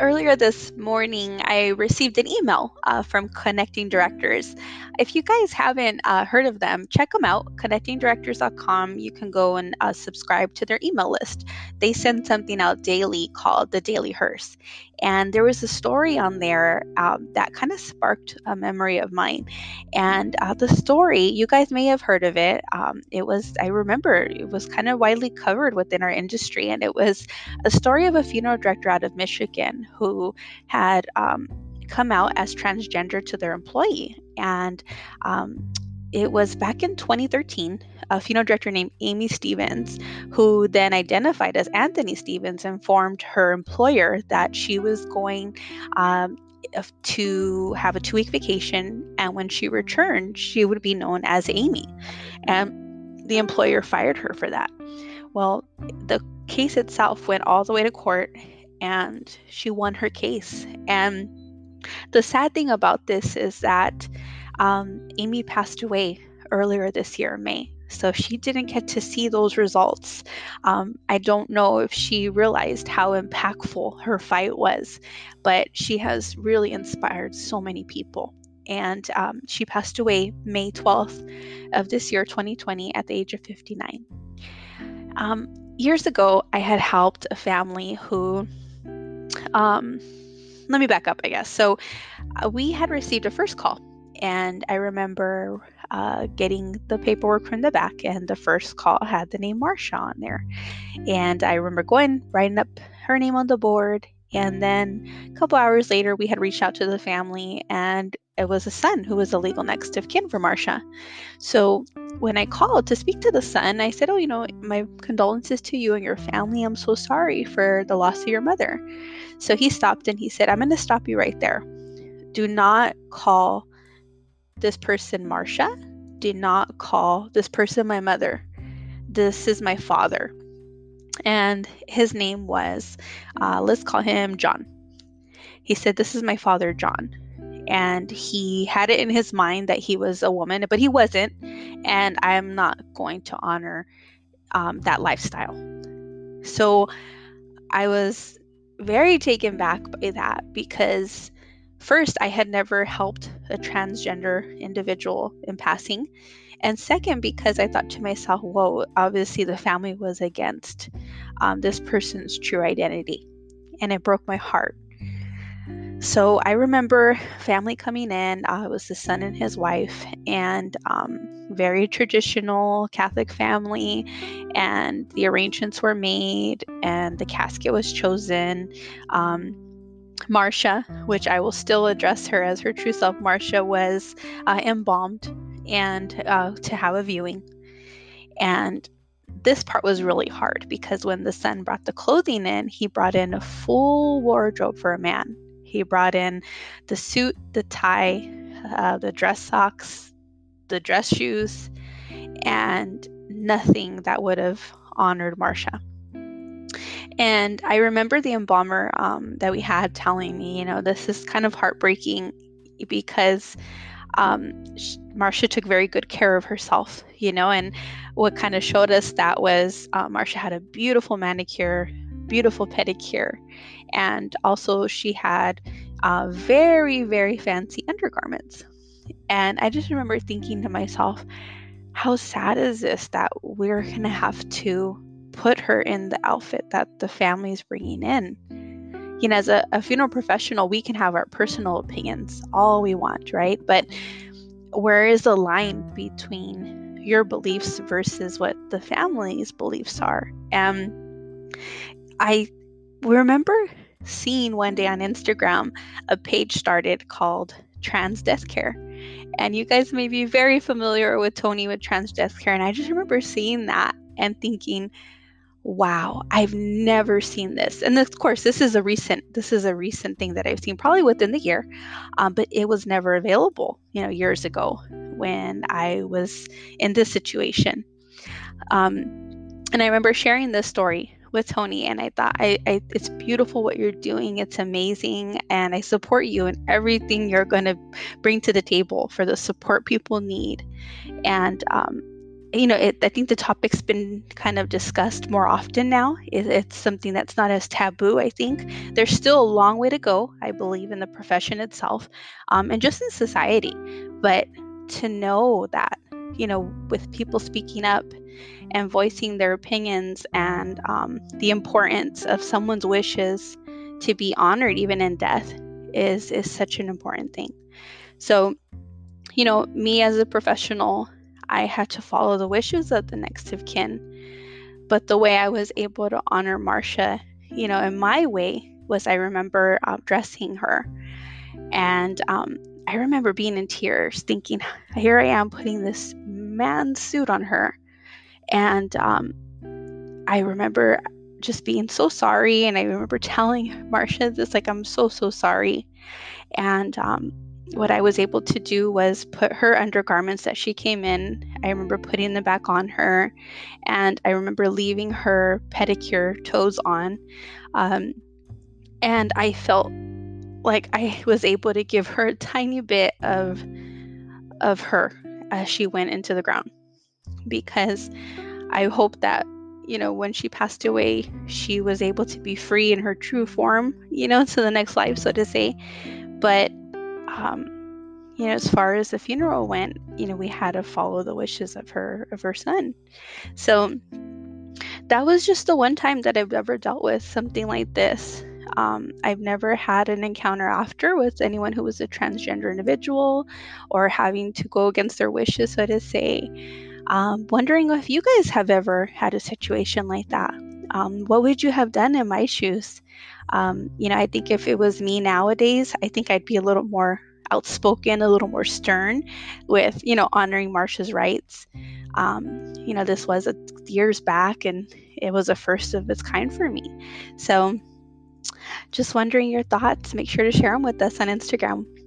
Earlier this morning, I received an email from Connecting Directors. If you guys haven't heard of them, check them out, ConnectingDirectors.com. You can go and subscribe to their email list. They send something out daily called the Daily Hearse. And there was a story on there that kind of sparked a memory of mine. And the story, you guys may have heard of it. I remember it was kind of widely covered within our industry. And it was a story of a funeral director out of Michigan who had come out as transgender to their employee. And it was back in 2013, a funeral director named Aimee Stephens, who then identified as Anthony Stephens, informed her employer that she was going to have a 2-week vacation. And when she returned, she would be known as Aimee. And the employer fired her for that. Well, the case itself went all the way to court, and she won her case. And the sad thing about this is that Aimee passed away earlier this year, May. So she didn't get to see those results. I don't know if she realized how impactful her fight was, but she has really inspired so many people. And she passed away May 12th of this year, 2020, at the age of 59. Years ago, I had helped a family who... let me back up, I guess. So we had received a first call, and I remember getting the paperwork from the back, and the first call had the name Marsha on there. And I remember writing up her name on the board. And then a couple hours later, we had reached out to the family, and it was a son who was the legal next of kin for Marsha. So when I called to speak to the son, I said, my condolences to you and your family. I'm so sorry for the loss of your mother. So he stopped and he said, I'm going to stop you right there. Do not call this person Marsha. Do not call this person my mother. This is my father. And his name was, let's call him John. He said, this is my father, John. And he had it in his mind that he was a woman, but he wasn't. And I'm not going to honor that lifestyle. So I was very taken back by that, because first, I had never helped a transgender individual in passing. And second, because I thought to myself, whoa, obviously the family was against this person's true identity. And it broke my heart. So I remember family coming in. It was the son and his wife, and very traditional Catholic family. And the arrangements were made, and the casket was chosen. Marsha, which I will still address her as her true self, Marsha was embalmed and to have a viewing. And this part was really hard, because when the son brought the clothing in, he brought in a full wardrobe for a man. He brought in the suit, the tie, the dress socks, the dress shoes, and nothing that would have honored Marsha. And I remember the embalmer that we had telling me, this is kind of heartbreaking, because Marsha took very good care of herself, and what kind of showed us that was Marsha had a beautiful manicure, beautiful pedicure, and also she had very, very fancy undergarments. And I just remember thinking to myself, how sad is this that we're going to have to put her in the outfit that the family's bringing in. As a funeral professional, we can have our personal opinions all we want, right? But where is the line between your beliefs versus what the family's beliefs are? And I remember seeing one day on Instagram, a page started called Trans Death Care. And you guys may be very familiar with Tony with Trans Death Care. And I just remember seeing that and thinking, wow, I've never seen this. And of course, this is a recent thing that I've seen probably within the year, but it was never available, years ago when I was in this situation. And I remember sharing this story with Tony, and I thought, it's beautiful what you're doing. It's amazing. And I support you in everything you're going to bring to the table for the support people need. And I think the topic's been kind of discussed more often now. It's something that's not as taboo, I think. There's still a long way to go, I believe, in the profession itself, and just in society. But to know that, with people speaking up and voicing their opinions and the importance of someone's wishes to be honored even in death is such an important thing. So, me as a professional, I had to follow the wishes of the next of kin. But the way I was able to honor Marcia, in my way, was I remember dressing her. And I remember being in tears thinking, here I am putting this man's suit on her. And I remember just being so sorry. And I remember telling Marcia this, I'm so sorry. And what I was able to do was put her undergarments that she came in, I remember putting them back on her, and I remember leaving her pedicure toes on. And I felt like I was able to give her a tiny bit of her as she went into the ground, because I hope that, when she passed away, she was able to be free in her true form, to the next life, so to say. But as far as the funeral went, we had to follow the wishes of her son. So that was just the one time that I've ever dealt with something like this. I've never had an encounter after with anyone who was a transgender individual or having to go against their wishes, so to say. Wondering if you guys have ever had a situation like that. What would you have done in my shoes? I think if it was me nowadays, I think I'd be a little more outspoken, a little more stern with, honoring Marcia's rights. This was years back, and it was a first of its kind for me. So just wondering your thoughts. Make sure to share them with us on Instagram.